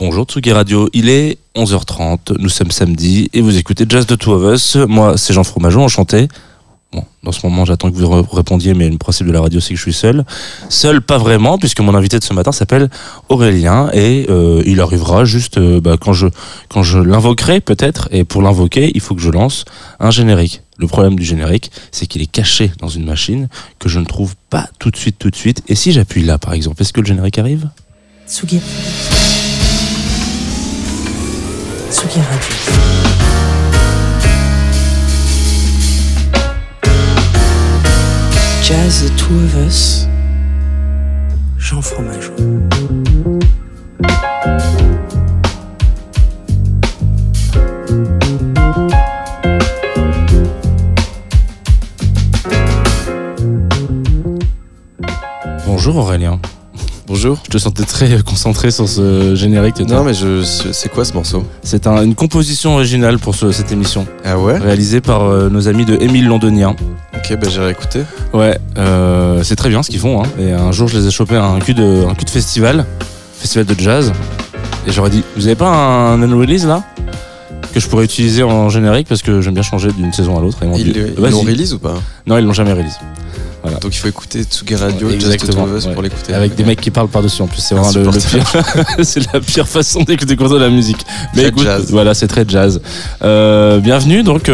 Bonjour Tsugi Radio, il est 11h30, nous sommes samedi et vous écoutez Jazz The Two of Us. Moi c'est Jean Fromageau, enchanté. Bon, dans ce moment j'attends que vous répondiez, mais le principe de la radio c'est que je suis seul. Seul pas vraiment, puisque mon invité de ce matin s'appelle Aurélien et il arrivera juste quand je l'invoquerai peut-être. Et pour l'invoquer, il faut que je lance un générique. Le problème du générique, c'est qu'il est caché dans une machine que je ne trouve pas tout de suite. Et si j'appuie là par exemple, est-ce que le générique arrive ? Tsugi. Tsugi Radio. Jazz The Two of Us. Jean Fromageau. Bonjour Aurélien. Bonjour. Je te sentais très concentré sur ce générique. Non, mais c'est quoi ce morceau ? C'est une composition originale pour cette émission. Ah ouais ? Réalisée par nos amis de Émile Londonien. Ok, ben j'ai réécouté. Ouais, c'est très bien ce qu'ils font. Hein. Et un jour, je les ai chopés à un cul de festival de jazz. Et j'aurais dit, vous avez pas un unrelease là ? Que je pourrais utiliser en générique parce que j'aime bien changer d'une saison à l'autre. Ils l'ont release ou pas ? Non, ils l'ont jamais release. Voilà. Donc il faut écouter Tsugi Radio, Jazz The Two of Us pour l'écouter. Avec des mecs qui parlent par-dessus en plus, c'est vraiment le pire. C'est la pire façon d'écouter de la musique. Mais écoute, jazz. Voilà, c'est très jazz. Bienvenue donc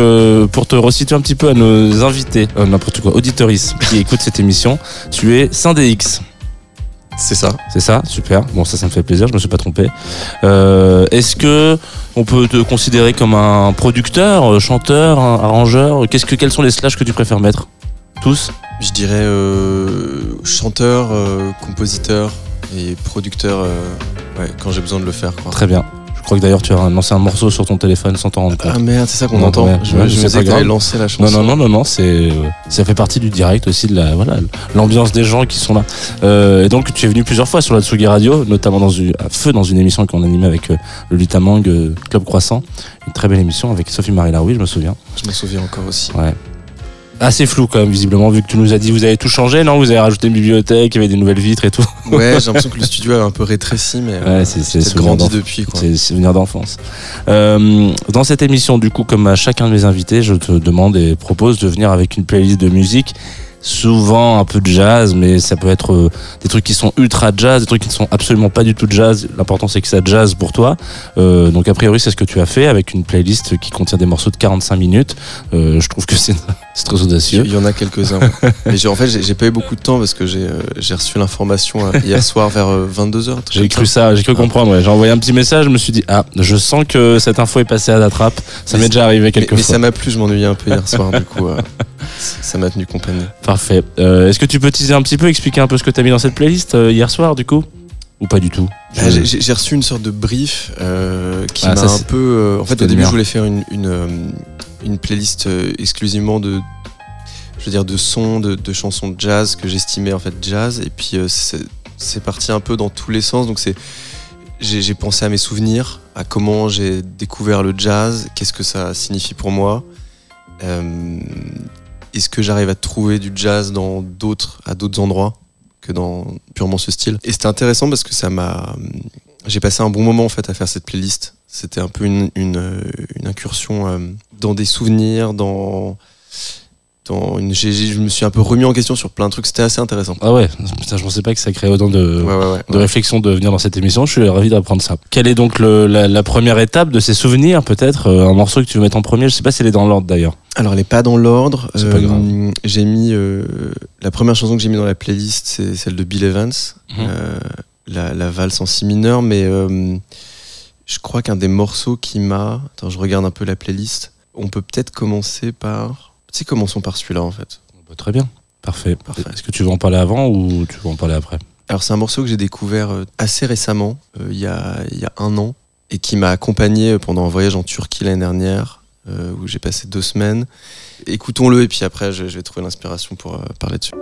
pour te resituer un petit peu à nos invités, n'importe quoi, auditoristes qui écoutent cette émission. Tu es Saint DX. C'est ça, super. Bon, ça me fait plaisir, je me suis pas trompé. Est-ce que on peut te considérer comme un producteur, chanteur, un arrangeur ? Quels sont les slashs que tu préfères mettre ? Tous ? Je dirais chanteur, compositeur et producteur quand j'ai besoin de le faire. Quoi. Très bien. Je crois que d'ailleurs tu as lancé un morceau sur ton téléphone sans t'en rendre compte. Ah merde, c'est ça qu'on entend. Ouais, je me disais que tu avais lancé la chanson. Non, ça fait partie du direct aussi, de l'ambiance des gens qui sont là. Et donc tu es venu plusieurs fois sur la Tsugi Radio, notamment dans une émission qu'on animait avec le Litamang, Club Croissant. Une très belle émission avec Sophie-Marie Larouille, je me souviens. Je me souviens encore aussi. Ouais. Assez flou quand même visiblement, vu que tu nous as dit vous avez tout changé, non ? Vous avez rajouté une bibliothèque, il y avait des nouvelles vitres et tout. Ouais, j'ai l'impression que le studio a un peu rétréci, mais c'est grandi depuis quoi. C'est souvenir d'enfance. Dans cette émission du coup, comme à chacun de mes invités, je te demande et propose de venir avec une playlist de musique, souvent un peu de jazz, mais ça peut être des trucs qui sont ultra jazz, des trucs qui ne sont absolument pas du tout jazz. L'important c'est que ça jazz pour toi. Donc a priori c'est ce que tu as fait avec une playlist qui contient des morceaux de 45 minutes. Je trouve que c'est très audacieux. Il y en a quelques-uns. Mais j'ai pas eu beaucoup de temps parce que j'ai reçu l'information hier soir vers 22h. J'ai cru comprendre. Ouais. J'ai envoyé un petit message, je me suis dit je sens que cette info est passée à la trappe. Ça m'est déjà arrivé quelques fois. Mais ça m'a plu, je m'ennuyais un peu hier soir du coup. Ça m'a tenu compagnie. Parfait. Est-ce que tu peux teaser un petit peu, expliquer un peu ce que t'as mis dans cette playlist hier soir du coup ? Ou pas du tout ? J'ai reçu une sorte de brief qui m'a un peu... en fait au début je voulais faire une playlist exclusivement de sons, de chansons de jazz que j'estimais en fait jazz, et puis c'est parti un peu dans tous les sens. Donc j'ai pensé à mes souvenirs, à comment j'ai découvert le jazz, qu'est-ce que ça signifie pour moi, est-ce que j'arrive à trouver du jazz à d'autres endroits que dans purement ce style. Et c'était intéressant parce que j'ai passé un bon moment en fait à faire cette playlist. C'était un peu une incursion dans des souvenirs, je me suis un peu remis en question sur plein de trucs, c'était assez intéressant. Ah ouais, putain, je pensais pas que ça créait autant de réflexions de venir dans cette émission, je suis ravi d'apprendre ça. Quelle est donc la première étape de ces souvenirs peut-être, un morceau que tu veux mettre en premier, je sais pas si elle est dans l'ordre d'ailleurs. Alors elle est pas dans l'ordre, c'est pas grave. J'ai mis la première chanson que j'ai mis dans la playlist, c'est celle de Bill Evans, la valse en si mineur, mais... je crois qu'un des morceaux qui m'a... Attends, je regarde un peu la playlist. On peut peut-être commencer par... commençons par celui-là, en fait. Bah, très bien, parfait. Est-ce que tu veux en parler avant ou tu veux en parler après ? Alors, c'est un morceau que j'ai découvert assez récemment, il y a un an, et qui m'a accompagné pendant un voyage en Turquie l'année dernière, où j'ai passé 2 semaines. Écoutons-le, et puis après, je vais trouver l'inspiration pour parler dessus.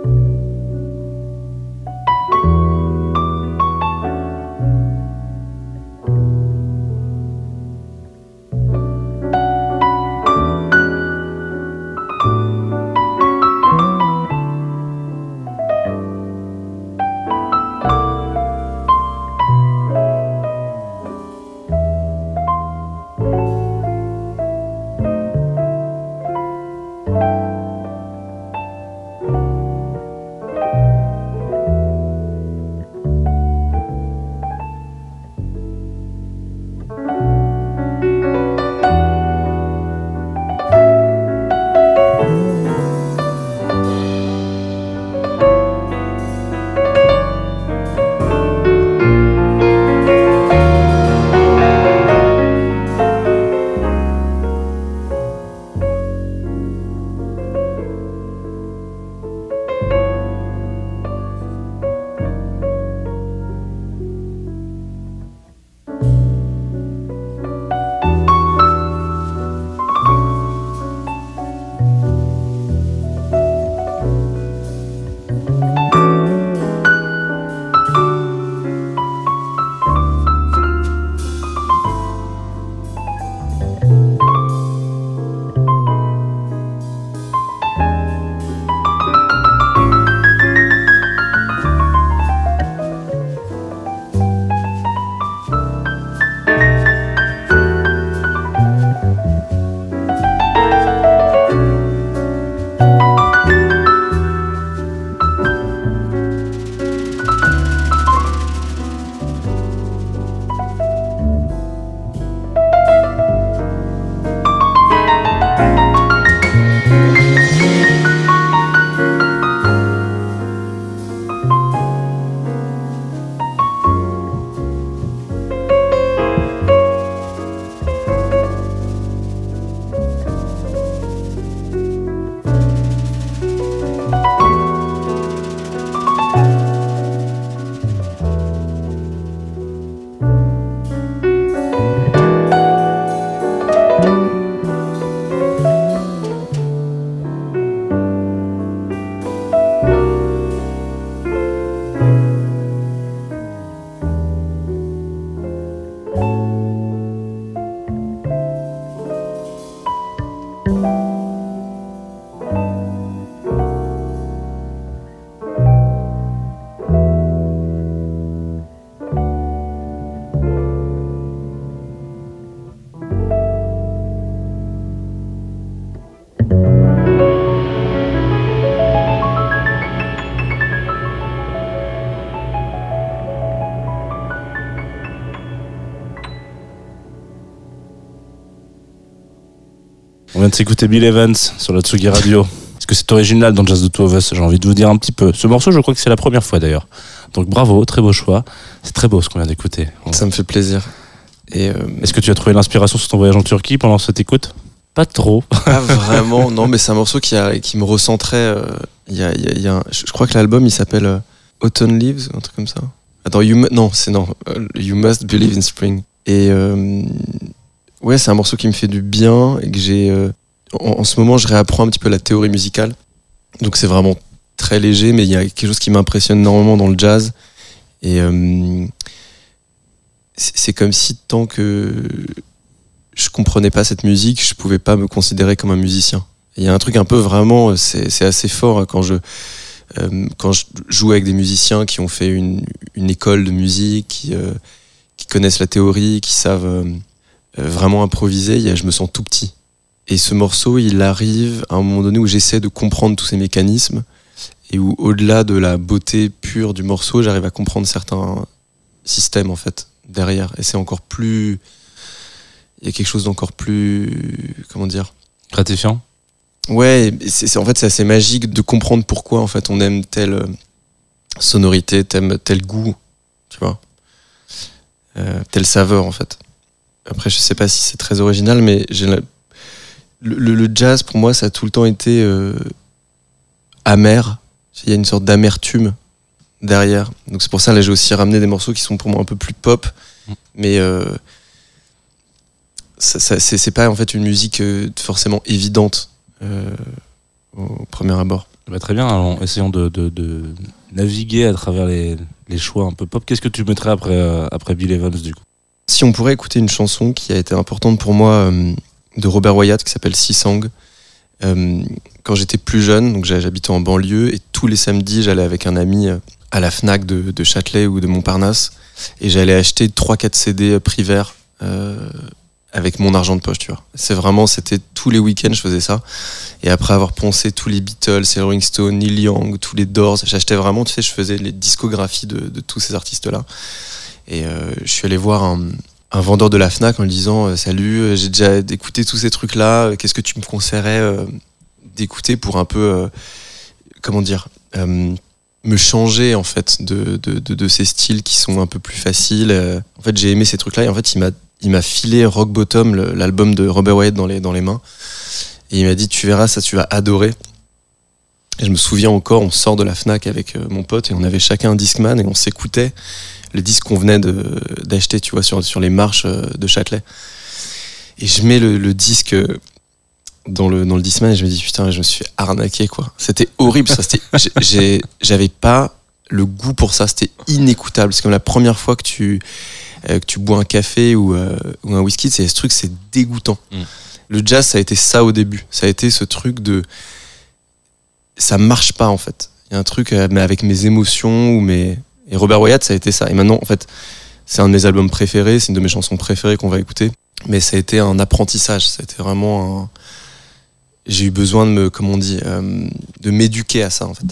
On vient de s'écouter Bill Evans sur la Tsugi Radio. Parce que c'est original dans Jazz The Two Of Us, j'ai envie de vous dire un petit peu. Ce morceau, je crois que c'est la première fois d'ailleurs. Donc bravo, très beau choix. C'est très beau ce qu'on vient d'écouter. Ça me fait plaisir. Et est-ce que tu as trouvé l'inspiration sur ton voyage en Turquie pendant cette écoute ? Pas trop. Pas vraiment, non, mais c'est un morceau qui me recentrait. Je crois que l'album, il s'appelle Autumn Leaves, un truc comme ça. Attends, You Must Believe in Spring. Et ouais, c'est un morceau qui me fait du bien et que j'ai... En ce moment, je réapprends un petit peu la théorie musicale. Donc c'est vraiment très léger, mais il y a quelque chose qui m'impressionne énormément dans le jazz. Et c'est comme si tant que je comprenais pas cette musique, je pouvais pas me considérer comme un musicien. Il y a un truc un peu vraiment, c'est assez fort quand je joue avec des musiciens qui ont fait une école de musique, qui connaissent la théorie, qui savent vraiment improviser. Je me sens tout petit. Et ce morceau, il arrive à un moment donné où j'essaie de comprendre tous ces mécanismes et où, au-delà de la beauté pure du morceau, j'arrive à comprendre certains systèmes, en fait, derrière. Et c'est encore plus... Il y a quelque chose d'encore plus... Comment dire ? Gratifiant ? Ouais, en fait, c'est assez magique de comprendre pourquoi, en fait, on aime telle sonorité, tel goût, tu vois, telle saveur, en fait. Après, je sais pas si c'est très original, mais j'ai... Le jazz, pour moi, ça a tout le temps été amer. Il y a une sorte d'amertume derrière. Donc c'est pour ça que j'ai aussi ramené des morceaux qui sont pour moi un peu plus pop. Mais c'est pas en fait une musique forcément évidente au premier abord. Bah très bien, alors essayons de naviguer à travers les choix un peu pop. Qu'est-ce que tu mettrais après Bill Evans, du coup ? Si on pourrait écouter une chanson qui a été importante pour moi... de Robert Wyatt qui s'appelle Sisang. Quand j'étais plus jeune, donc j'habitais en banlieue et tous les samedis j'allais avec un ami à la Fnac de Châtelet ou de Montparnasse et j'allais acheter 3-4 CD prix vert avec mon argent de poche, tu vois. C'était tous les week-ends je faisais ça et après avoir poncé tous les Beatles, les Rolling Stones, Neil Young, tous les Doors, j'achetais vraiment, tu sais, je faisais les discographies de tous ces artistes-là et je suis allé voir un vendeur de la Fnac en lui disant « Salut, j'ai déjà écouté tous ces trucs-là, qu'est-ce que tu me conseillerais d'écouter pour un peu, me changer en fait de ces styles qui sont un peu plus faciles. En fait, j'ai aimé ces trucs-là et en fait, il m'a filé Rock Bottom, l'album de Robert Wyatt dans les mains et il m'a dit « Tu verras, ça tu vas adorer ». Et je me souviens encore, on sort de la Fnac avec mon pote et on avait chacun un Discman et on s'écoutait les disques qu'on venait d'acheter, tu vois, sur les marches de Châtelet. Et je mets le disque dans le Discman et je me dis, putain, je me suis fait arnaquer, quoi. C'était horrible, ça. J'avais pas le goût pour ça, c'était inécoutable. C'est comme la première fois que tu bois un café ou un whisky, c'est ce truc, c'est dégoûtant. Le jazz, ça a été ça au début. Ça a été ce truc de... Ça marche pas, en fait. Il y a un truc avec mes émotions ou mes... Et Robert Wyatt, ça a été ça. Et maintenant, en fait, c'est un de mes albums préférés, c'est une de mes chansons préférées qu'on va écouter. Mais ça a été un apprentissage. Ça a été vraiment un... J'ai eu besoin de me, de m'éduquer à ça, en fait.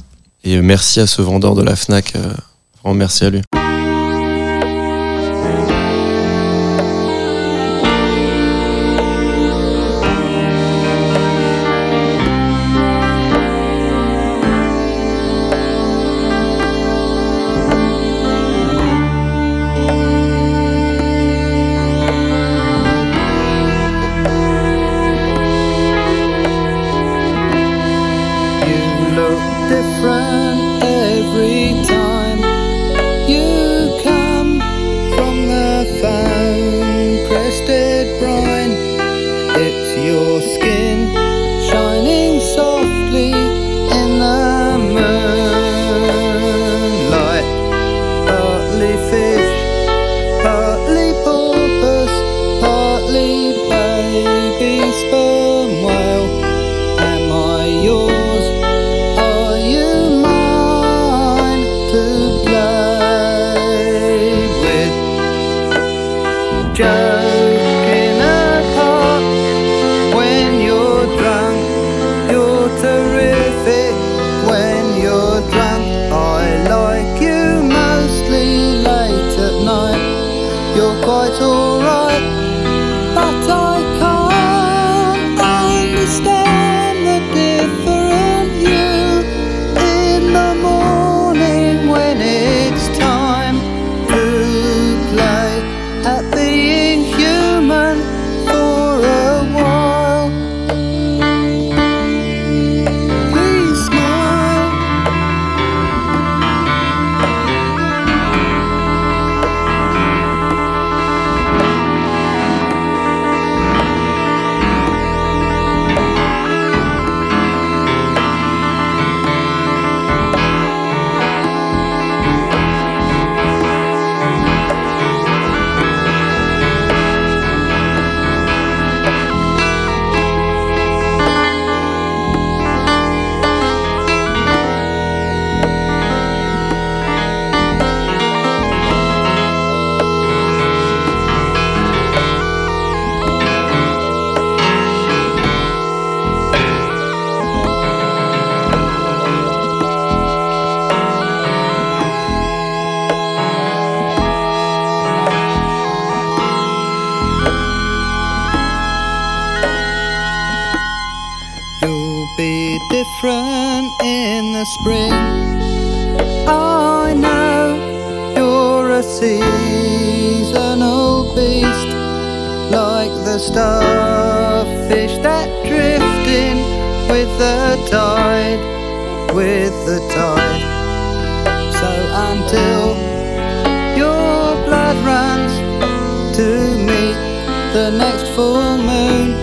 Et merci à ce vendeur de la Fnac. Vraiment, merci à lui. You're quite alright, but I can't. different in the spring. I know you're a seasonal beast, like the starfish that drift in with the tide, with the tide. So until your blood runs to meet the next full moon,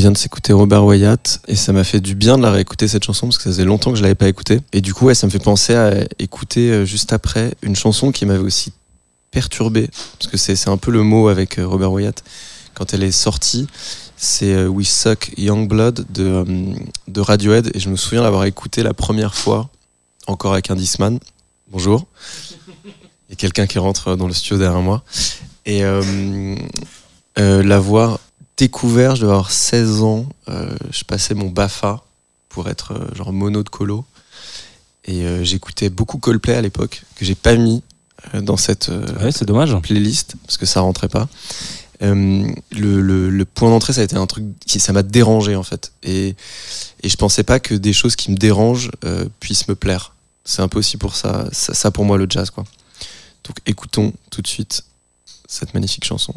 de s'écouter Robert Wyatt, et ça m'a fait du bien de la réécouter, cette chanson, parce que ça faisait longtemps que je l'avais pas écoutée, et du coup ouais, ça me fait penser à écouter juste après une chanson qui m'avait aussi perturbé, parce que c'est un peu le mot avec Robert Wyatt quand elle est sortie, c'est We Suck Young Blood de Radiohead, et je me souviens l'avoir écoutée la première fois, encore avec un Discman, bonjour, et quelqu'un qui rentre dans le studio derrière moi, et l'avoir découvert, je devais avoir 16 ans, je passais mon BAFA pour être genre mono de colo, et j'écoutais beaucoup Coldplay à l'époque, que j'ai pas mis dans cette c'est dommage, playlist, parce que ça rentrait pas. Le point d'entrée, ça a été un truc ça m'a dérangé en fait, et je pensais pas que des choses qui me dérangent puissent me plaire. C'est un peu aussi pour ça pour moi le jazz quoi. Donc écoutons tout de suite cette magnifique chanson.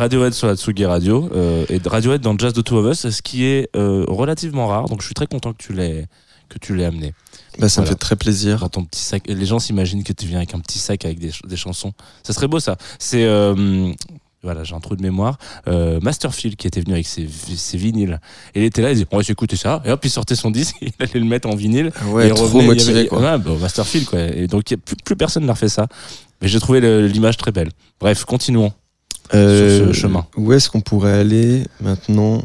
Radiohead sur la Tsugi Radio et Radiohead dans Jazz The Two of Us, ce qui est relativement rare, donc je suis très content que tu l'aies amené. Bah, ça me fait très plaisir. Dans ton petit sac, les gens s'imaginent que tu viens avec un petit sac avec des chansons. Ça serait beau, ça. C'est voilà, j'ai un trou de mémoire. Masterfield qui était venu avec ses vinyles. Il était là, il disait on va écouter ça. Et hop, il sortait son disque, il allait le mettre en vinyle. Ouais, et trop revenait, motivé. Masterfield quoi. Et donc plus personne n'a refait ça. Mais j'ai trouvé l'image très belle. Bref, continuons. Sur ce chemin. Où est-ce qu'on pourrait aller maintenant ?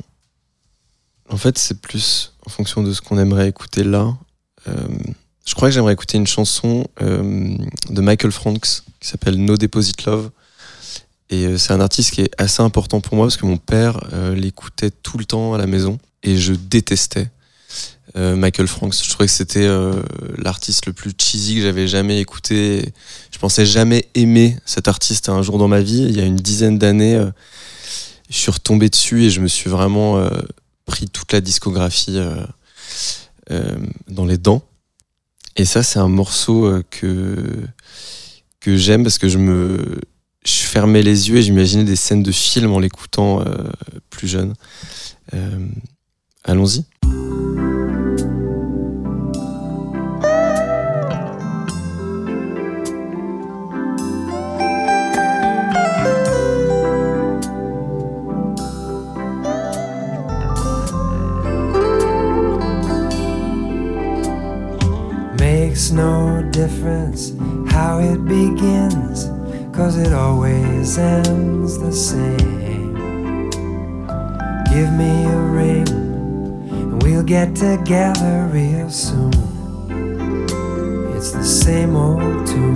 En fait, c'est plus en fonction de ce qu'on aimerait écouter là. Je crois que j'aimerais écouter une chanson de Michael Franks qui s'appelle No Deposit Love. Et c'est un artiste qui est assez important pour moi parce que mon père l'écoutait tout le temps à la maison et je détestais Michael Franks. Je trouvais que c'était l'artiste le plus cheesy que j'avais jamais écouté. Je pensais jamais aimer cet artiste un jour dans ma vie. Il y a une dizaine d'années, je suis retombé dessus et je me suis vraiment pris toute la discographie dans les dents. Et ça, c'est un morceau que j'aime parce que je fermais les yeux et j'imaginais des scènes de films en l'écoutant plus jeune. Allons-y. Makes no difference how it begins, 'cause it always ends the same. Give me a ring and we'll get together real soon. It's the same old tune.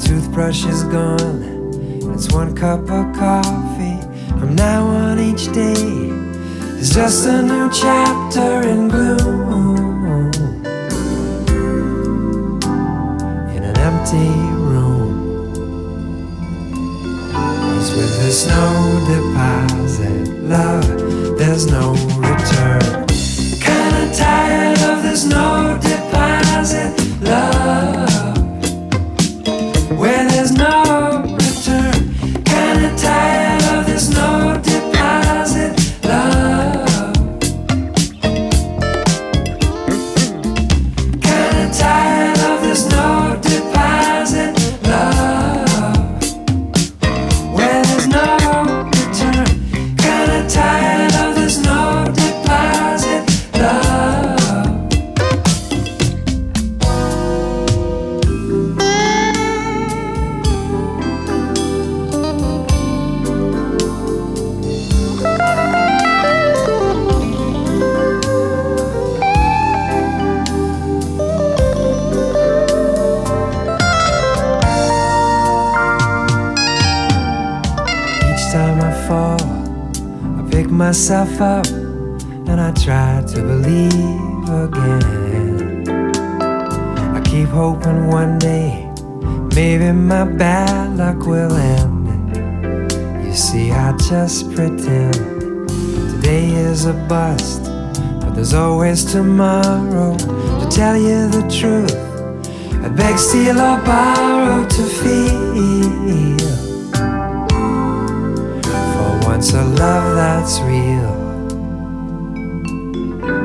The toothbrush is gone. It's one cup of coffee. From now on each day is just a new chapter in gloom. In an empty with this no deposit love, there's no return. Kinda tired of this no deposit love, where there's no return. Kinda tired of this no deposit love. Kinda tired of this no deposit love. Myself up and I try to believe again. I keep hoping one day maybe my bad luck will end. You see, I just pretend today is a bust, but there's always tomorrow. To tell you the truth, I beg, steal or borrow to feel once a love that's real.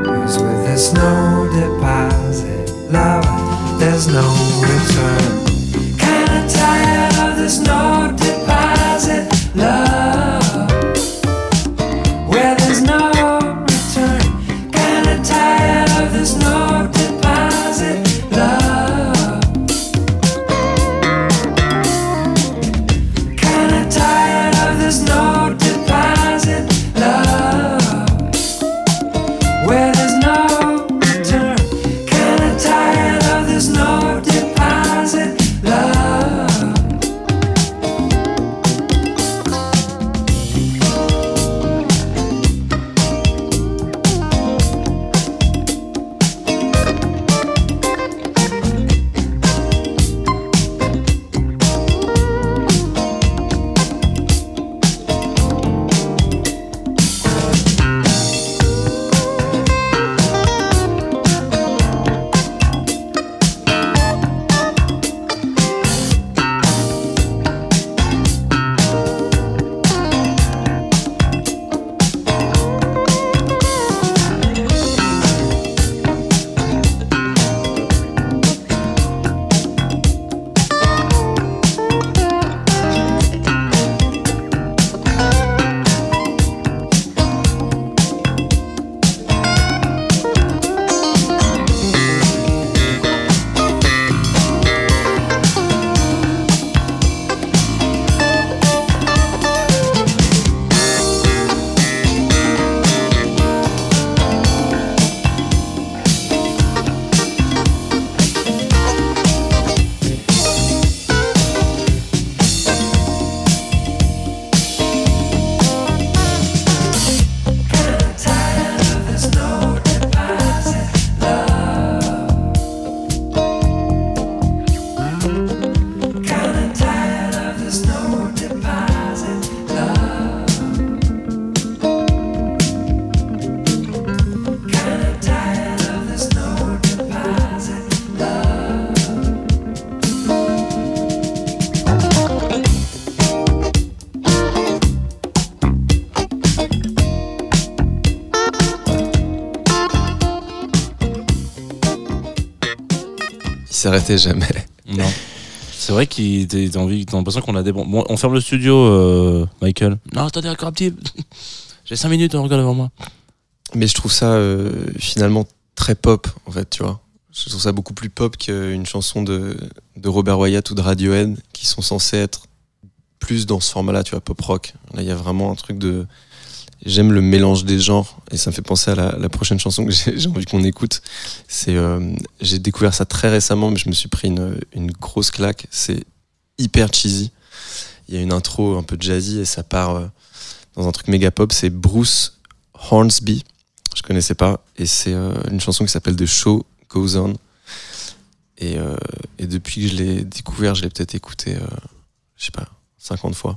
'Cause with this no deposit love, there's no return. Kinda tired of this no deposit love, where there's no return. Kinda tired of this no deposit love. Kinda tired of this no deposit s'arrêtait jamais. Non. C'est vrai qu'il t'as envie, t'as l'impression qu'on a des bons. Bon, on ferme le studio, Michael. Non, attendez encore un petit. J'ai 5 minutes, on regarde devant moi. Mais je trouve ça finalement très pop, en fait, tu vois. Je trouve ça beaucoup plus pop qu'une chanson de Robert Wyatt ou de Radiohead qui sont censées être plus dans ce format-là, tu vois, pop-rock. Là, il y a vraiment un truc de... J'aime le mélange des genres et ça me fait penser à la prochaine chanson que j'ai envie qu'on écoute. C'est, j'ai découvert ça très récemment, mais je me suis pris une grosse claque. C'est hyper cheesy. Il y a une intro un peu jazzy et ça part dans un truc méga pop. C'est Bruce Hornsby, je connaissais pas, et c'est une chanson qui s'appelle The Show Goes On. Et depuis que je l'ai découvert, je l'ai peut-être écouté, je sais pas, 50 fois.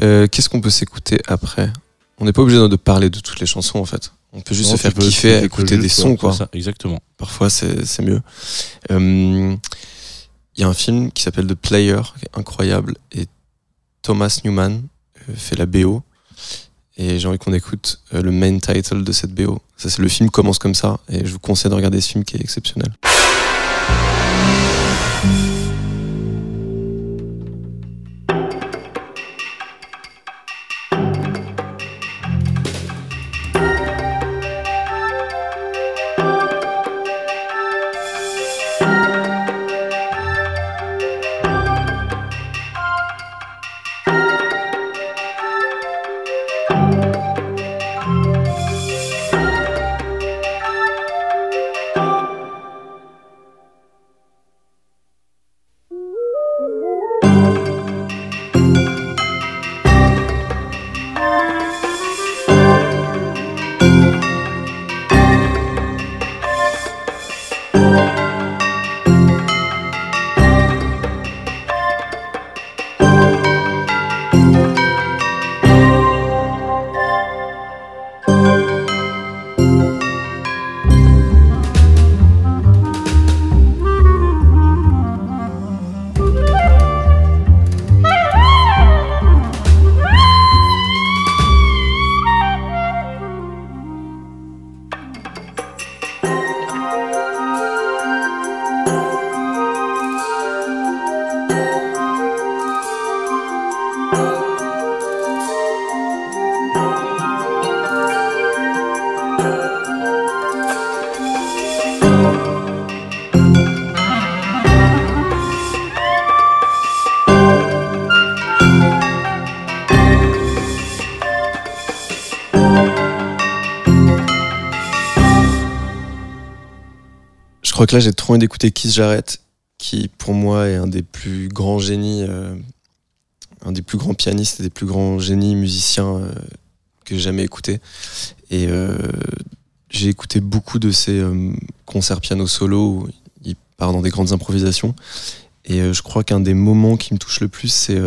Qu'est-ce qu'on peut s'écouter après ? On n'est pas obligé de parler de toutes les chansons en fait. On peut juste se faire kiffer à écouter des sons quoi. Ça, exactement. Parfois c'est mieux. Il y a un film qui s'appelle The Player, qui est incroyable, et Thomas Newman fait la BO. Et j'ai envie qu'on écoute le main title de cette BO. Ça, c'est le film commence comme ça, et je vous conseille de regarder ce film qui est exceptionnel. Je crois que là j'ai trop envie d'écouter Keith Jarrett, qui pour moi est un des plus grands génies, un des plus grands pianistes et des plus grands génies musiciens que j'ai jamais écouté. Et j'ai écouté beaucoup de ses concerts piano solo où il part dans des grandes improvisations. Et je crois qu'un des moments qui me touche le plus, c'est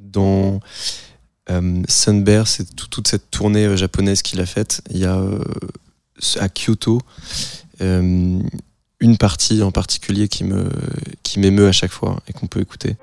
dans Sun Bear, c'est toute cette tournée japonaise qu'il a faite. Il y a à Kyoto. Une partie en particulier qui m'émeut à chaque fois et qu'on peut écouter.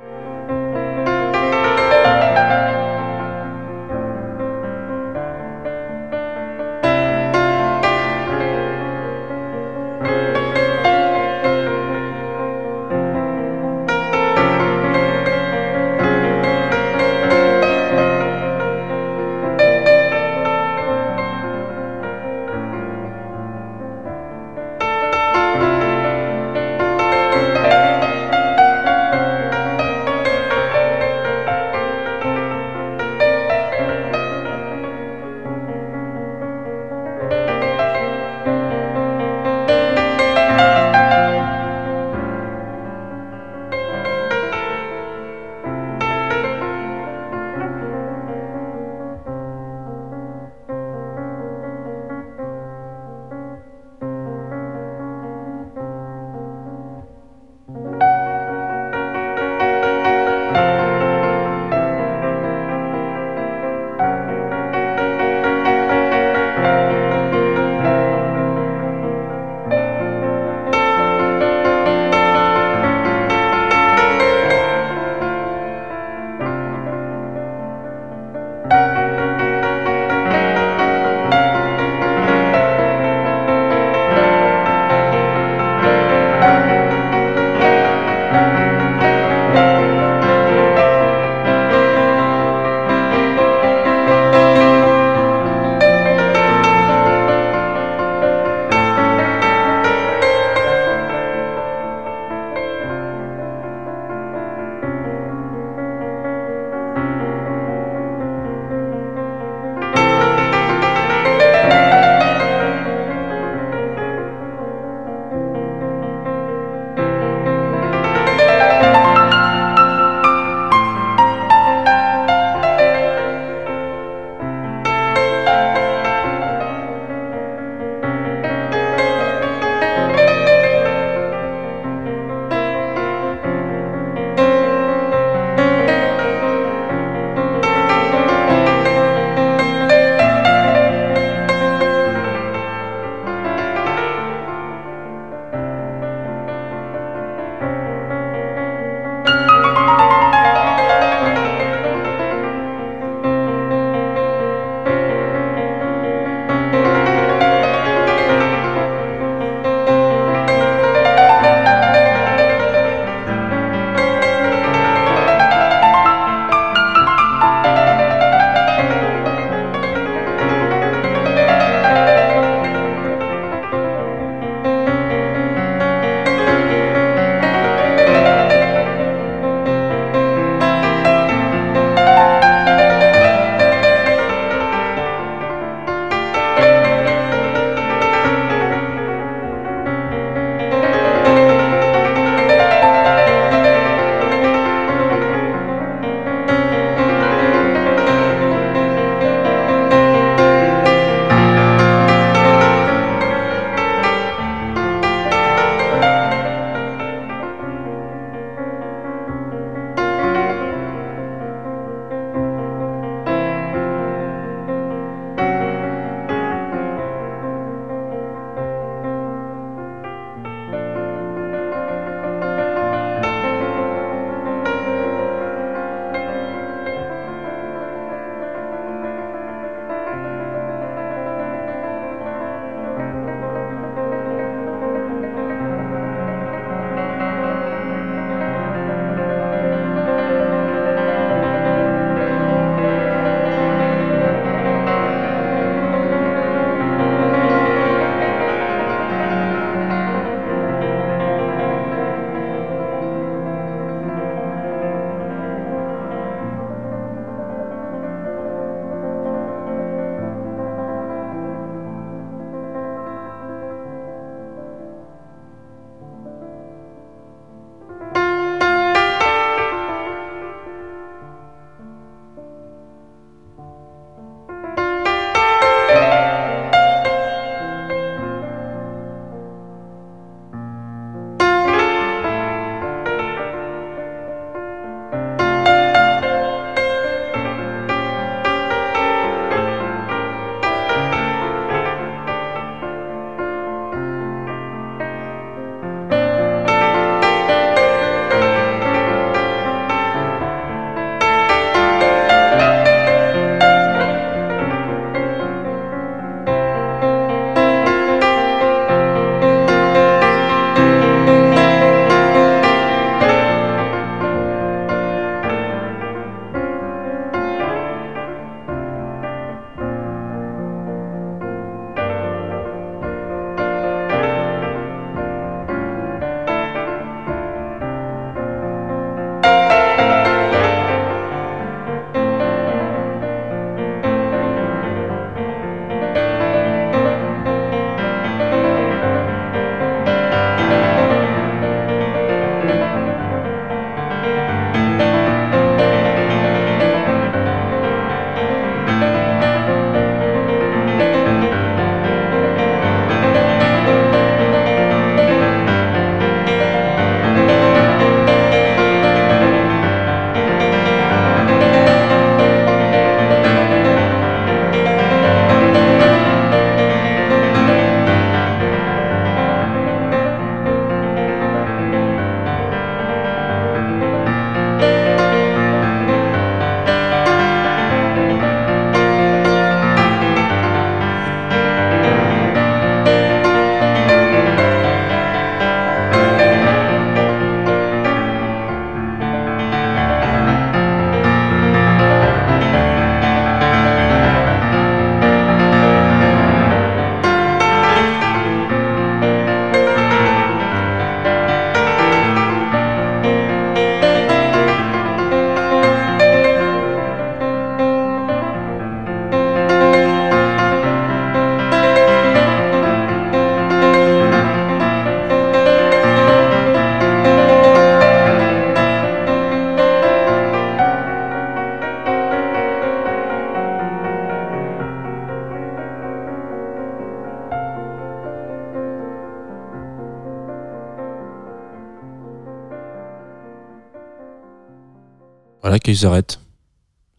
Voilà, Keith Jarrett.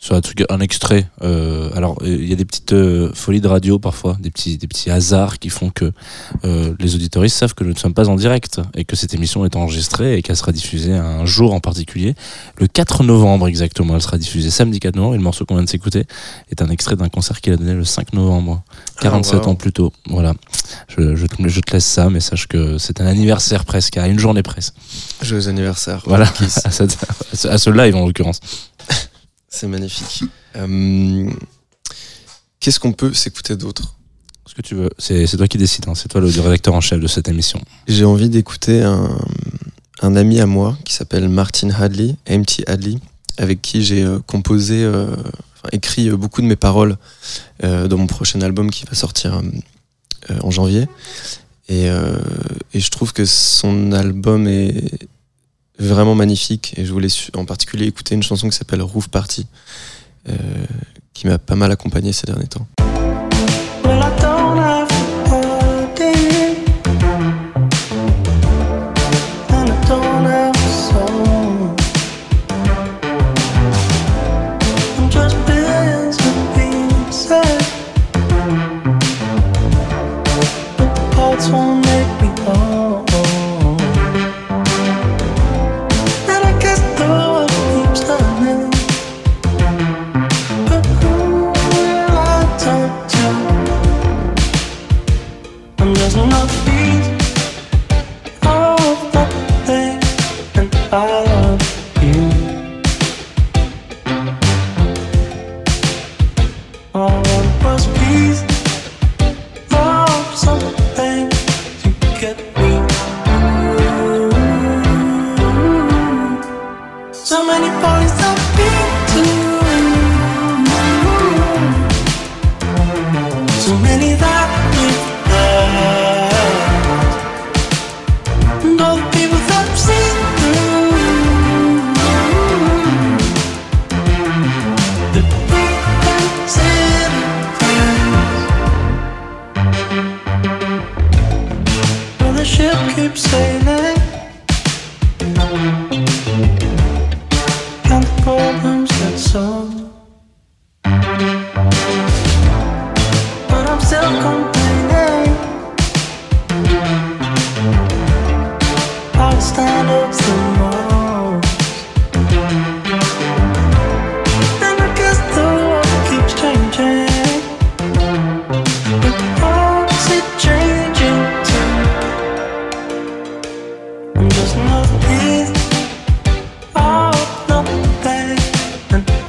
Sur un truc, un extrait. Alors, il y a des petites folies de radio parfois, des petits hasards qui font que les auditoristes savent que nous ne sommes pas en direct et que cette émission est enregistrée et qu'elle sera diffusée un jour en particulier. Le 4 novembre exactement, elle sera diffusée samedi 4 novembre et le morceau qu'on vient de s'écouter est un extrait d'un concert qu'il a donné le 5 novembre, 47 ans plus tôt. Voilà, je te laisse ça, mais sache que c'est un anniversaire presque, à une journée presse. Joyeux anniversaire. Voilà, à ce live en l'occurrence. C'est magnifique. Qu'est-ce qu'on peut s'écouter d'autre ? Ce que tu veux. C'est toi qui décides, hein. C'est toi le rédacteur en chef de cette émission. J'ai envie d'écouter un ami à moi qui s'appelle Martin Hadley, MT Hadley, avec qui j'ai composé, écrit beaucoup de mes paroles dans mon prochain album qui va sortir en janvier. Et je trouve que son album est vraiment magnifique, et je voulais en particulier écouter une chanson qui s'appelle Roof Party, qui m'a pas mal accompagné ces derniers temps.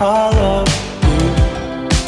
I love you.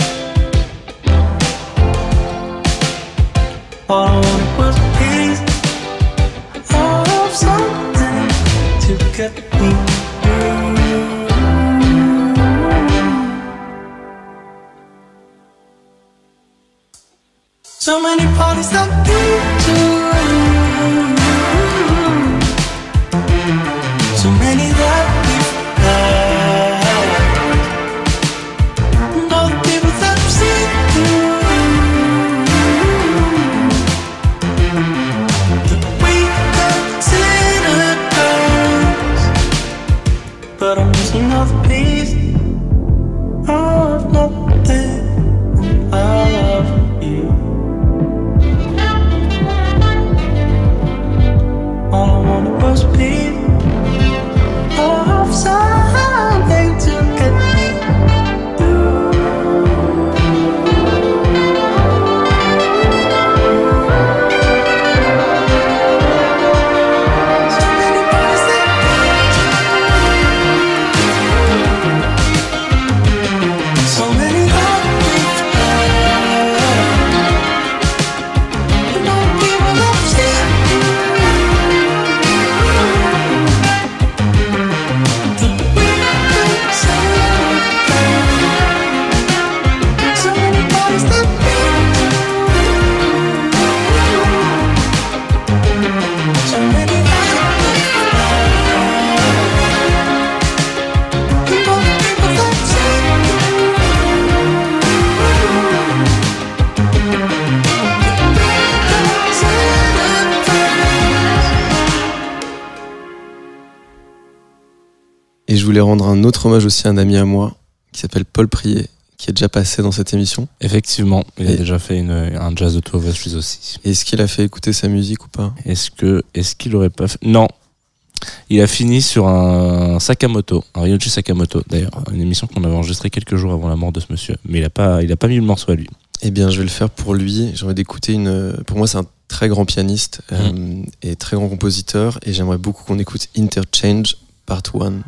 je voulais rendre un autre hommage aussi à un ami à moi qui s'appelle Paul Prier, qui est déjà passé dans cette émission. Effectivement, il a déjà fait un Jazz The Two Of Us aussi. Est-ce qu'il a fait écouter sa musique ou pas ? Est-ce qu'il aurait pas fait ? Non. Il a fini sur un Sakamoto, un Ryuichi Sakamoto, d'ailleurs, une émission qu'on avait enregistrée quelques jours avant la mort de ce monsieur. Mais il a pas mis le morceau à lui. Eh bien, je vais le faire pour lui. J'ai envie d'écouter Pour moi, c'est un très grand pianiste et très grand compositeur. Et j'aimerais beaucoup qu'on écoute Interchange Part 1.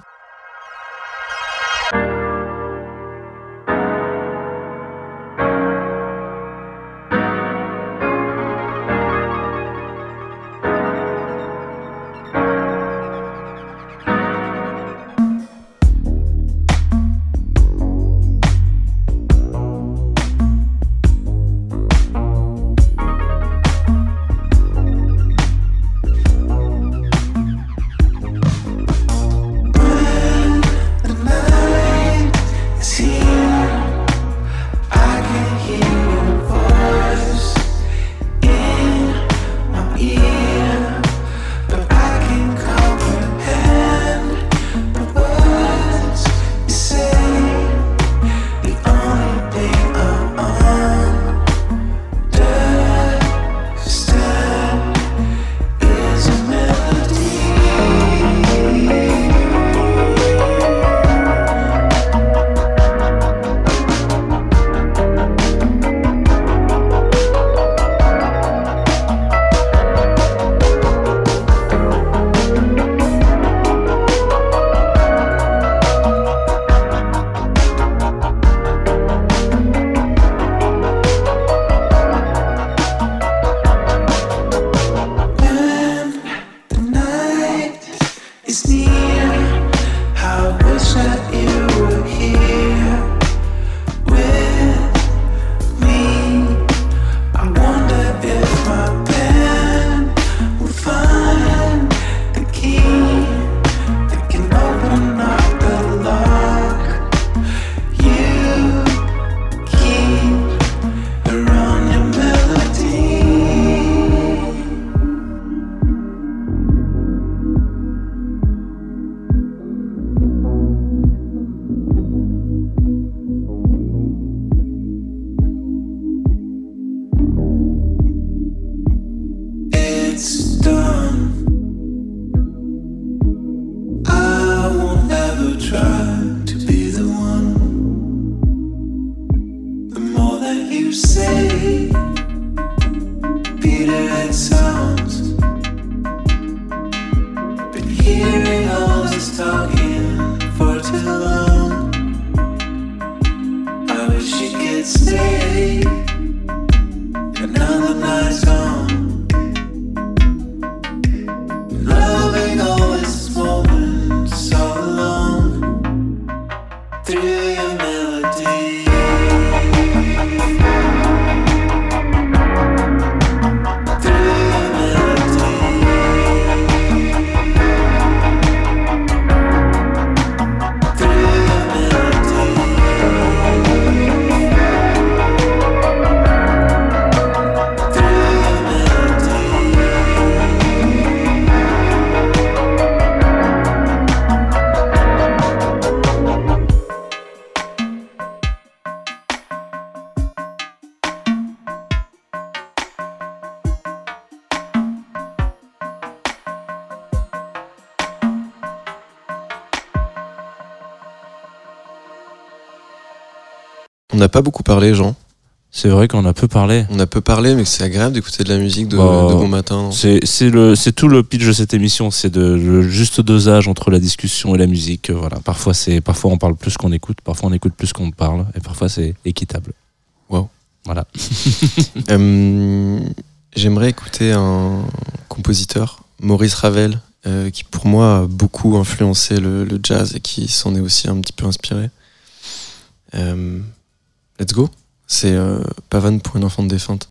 On n'a pas beaucoup parlé, Jean. C'est vrai qu'on a peu parlé. On a peu parlé, mais c'est agréable d'écouter de la musique de bon matin. C'est tout le pitch de cette émission, c'est le juste dosage entre la discussion et la musique. Voilà. Parfois on parle plus qu'on écoute, parfois on écoute plus qu'on parle, et parfois c'est équitable. Wow. Voilà. J'aimerais écouter un compositeur, Maurice Ravel, qui pour moi a beaucoup influencé le jazz et qui s'en est aussi un petit peu inspiré. Let's go, c'est Pavane pour un infante défunte.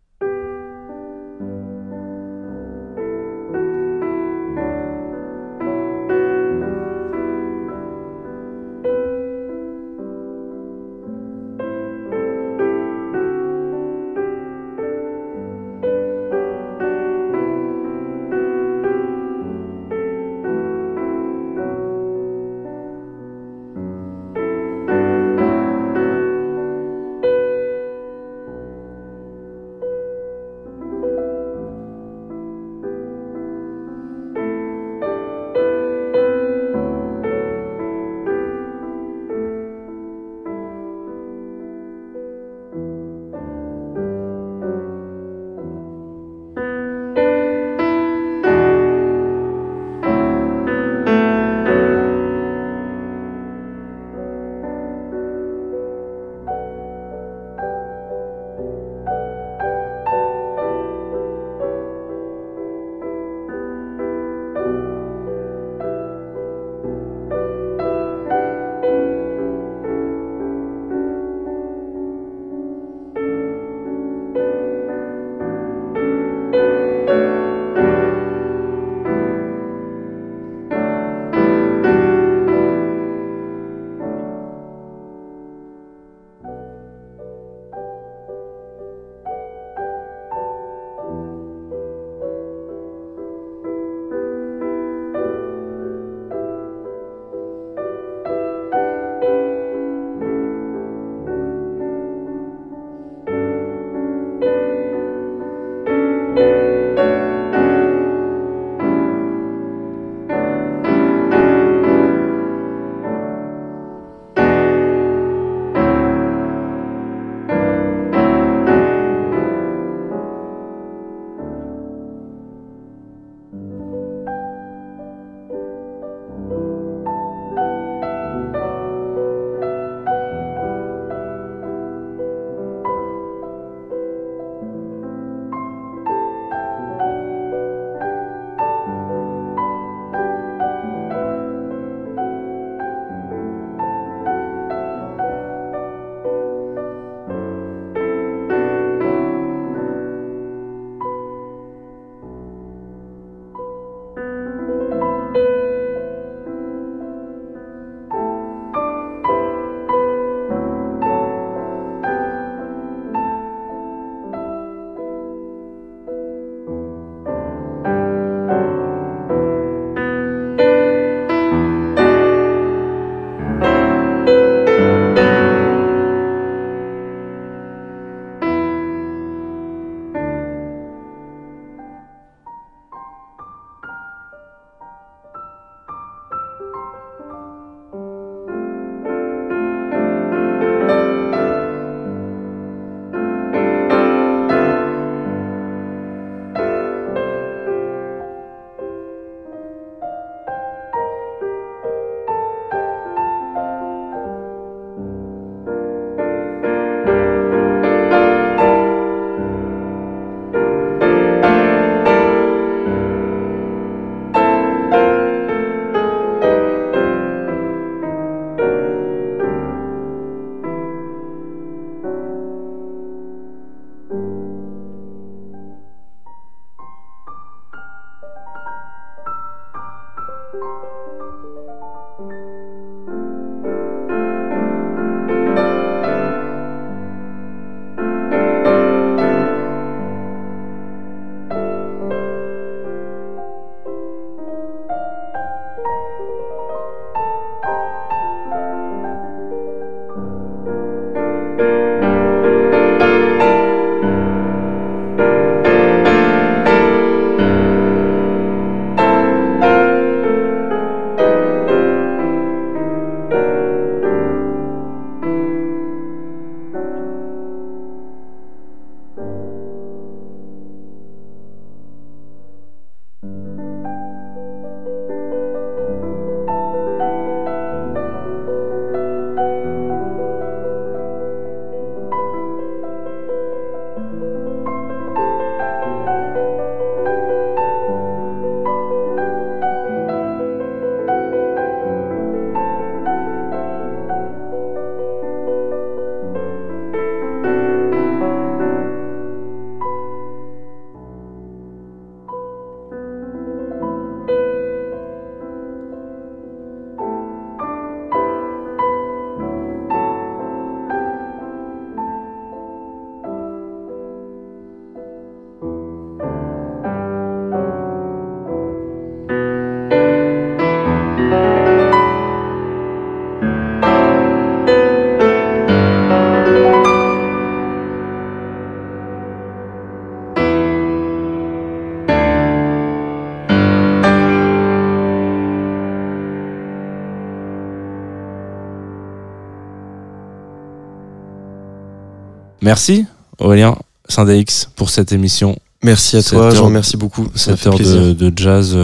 Merci Aurélien, Saint DX, pour cette émission. Merci à toi, Jean, merci beaucoup. Cette heure de jazz.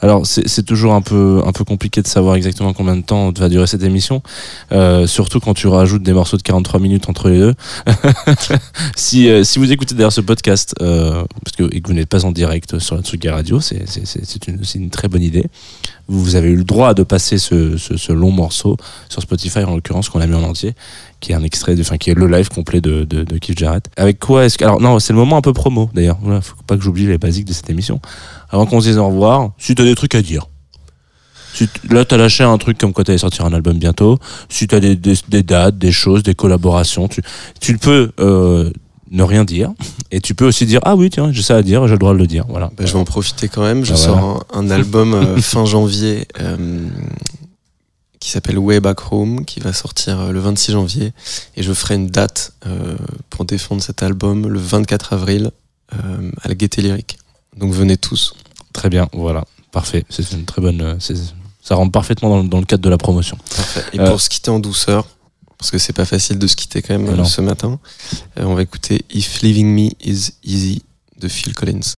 Alors c'est toujours un peu compliqué de savoir exactement combien de temps va durer cette émission, surtout quand tu rajoutes des morceaux de 43 minutes entre les deux. si vous écoutez d'ailleurs ce podcast, parce que vous n'êtes pas en direct sur la Tsugi Radio, c'est une très bonne idée. Vous avez eu le droit de passer ce long morceau sur Spotify, en l'occurrence, qu'on a mis en entier, qui est un extrait, qui est le live complet de Keith Jarrett. Avec quoi est-ce que... Alors non, c'est le moment un peu promo, d'ailleurs. Voilà, faut pas que j'oublie les basiques de cette émission. Avant qu'on se dise au revoir, si t'as des trucs à dire. Là, t'as lâché un truc comme quoi t'allais sortir un album bientôt. Si t'as des dates, des choses, des collaborations, tu peux... ne rien dire, et tu peux aussi dire ah oui tiens j'ai ça à dire, j'ai le droit de le dire, voilà. Je vais en profiter quand même, sors un album fin janvier qui s'appelle Way Back Home, qui va sortir le 26 janvier, et je ferai une date pour défendre cet album le 24 avril à la Gaieté Lyrique, donc venez tous. Très bien, voilà, parfait, c'est une très bonne ça rentre parfaitement dans le cadre de la promotion. Parfait. Et pour se quitter en douceur, parce que c'est pas facile de se quitter quand même ce matin. On va écouter If Leaving Me Is Easy de Phil Collins.